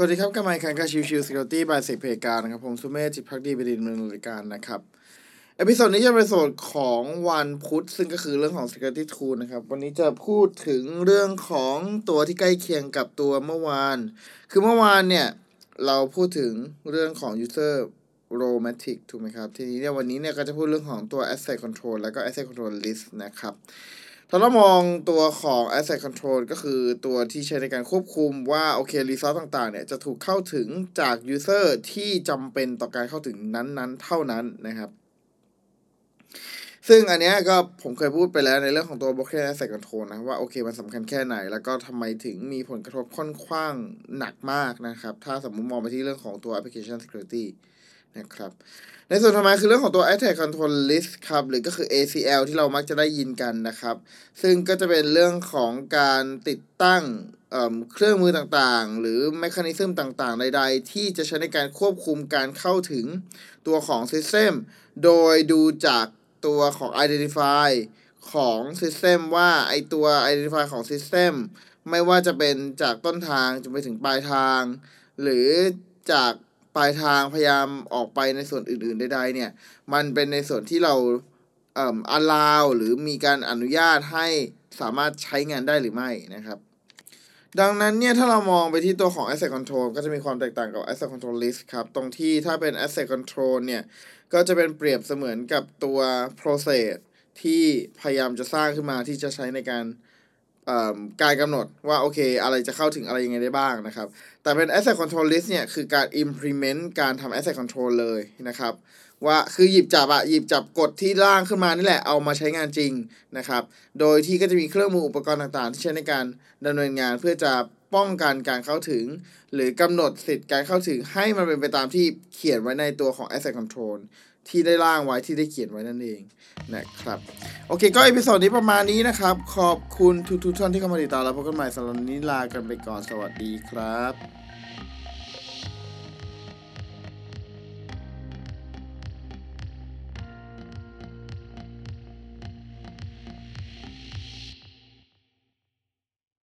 สวัสดีครับกลับมาอีกครั้งกับชิวๆ Security by Sec Pay Guard นะครับผมสุเมธจิตภักดีบดินทร์ดำเนินรายการนะครับเอพิโซดนี้จะเป็นเอพิโซดของวันพุธซึ่งก็คือเรื่องของ Security Tool นะครับวันนี้จะพูดถึงเรื่องของตัวที่ใกล้เคียงกับตัวเมื่อวานคือเมื่อวานเนี่ยเราพูดถึงเรื่องของ User Role Matrix ถูกไหมครับทีนี้เนี่ยวันนี้เนี่ยก็จะพูดเรื่องของตัว Asset Control แล้วก็ Asset Control List นะครับถ้าเรามองตัวของ asset control ก็คือตัวที่ใช้ในการควบคุมว่าโอเค resource ต่างๆเนี่ยจะถูกเข้าถึงจาก user ที่จำเป็นต่อการเข้าถึงนั้นๆเท่านั้นนะครับซึ่งอันเนี้ยก็ผมเคยพูดไปแล้วในเรื่องของตัว blockchain asset control นะว่าโอเคมันสำคัญแค่ไหนแล้วก็ทำไมถึงมีผลกระทบค่อนข้างหนักมากนะครับถ้าสมมุติมองไปที่เรื่องของตัว application securityนะครับในส่วนต่อมาคือเรื่องของตัว asset control list ครับหรือก็คือ ACL ที่เรามักจะได้ยินกันนะครับซึ่งก็จะเป็นเรื่องของการติดตั้งเครื่องมือต่างๆหรือ mechanism ต่างๆใดๆที่จะใช้ในการควบคุมการเข้าถึงตัวของ system โดยดูจากตัวของ identify ของ system ว่าไอตัว identify ของ system ไม่ว่าจะเป็นจากต้นทางจนไปถึงปลายทางหรือจากปลายทางพยายามออกไปในส่วนอื่นๆใดๆเนี่ยมันเป็นในส่วนที่เราallow หรือมีการอนุญาตให้สามารถใช้งานได้หรือไม่นะครับดังนั้นเนี่ยถ้าเรามองไปที่ตัวของ asset control ก็จะมีความแตกต่างกับ asset control list ครับตรงที่ถ้าเป็น asset control เนี่ยก็จะเป็นเปรียบเสมือนกับตัว process ที่พยายามจะสร้างขึ้นมาที่จะใช้ในการกำหนดว่าโอเคอะไรจะเข้าถึงอะไรยังไงได้บ้างนะครับแต่เป็น asset control list เนี่ยคือการ implement การทำ asset control เลยนะครับว่าคือหยิบจับกฎที่ร่างขึ้นมานี่แหละเอามาใช้งานจริงนะครับโดยที่ก็จะมีเครื่องมืออุปกรณ์ต่างๆที่ใช้ในการดำเนินงานเพื่อจะป้องกันการเข้าถึงหรือกำหนดสิทธิการเข้าถึงให้มันเป็นไปตามที่เขียนไว้ในตัวของ asset controlที่ได้ร่างไว้ที่ได้เขียนไว้นั่นเองนะครับโอเคก็เอพิโซดนี้ประมาณนี้นะครับขอบคุณทุกท่านที่เข้ามาติดตามแล้วพบกันใหม่สัปดาห์นี้ลากันไปก่อนสวัสดีครับ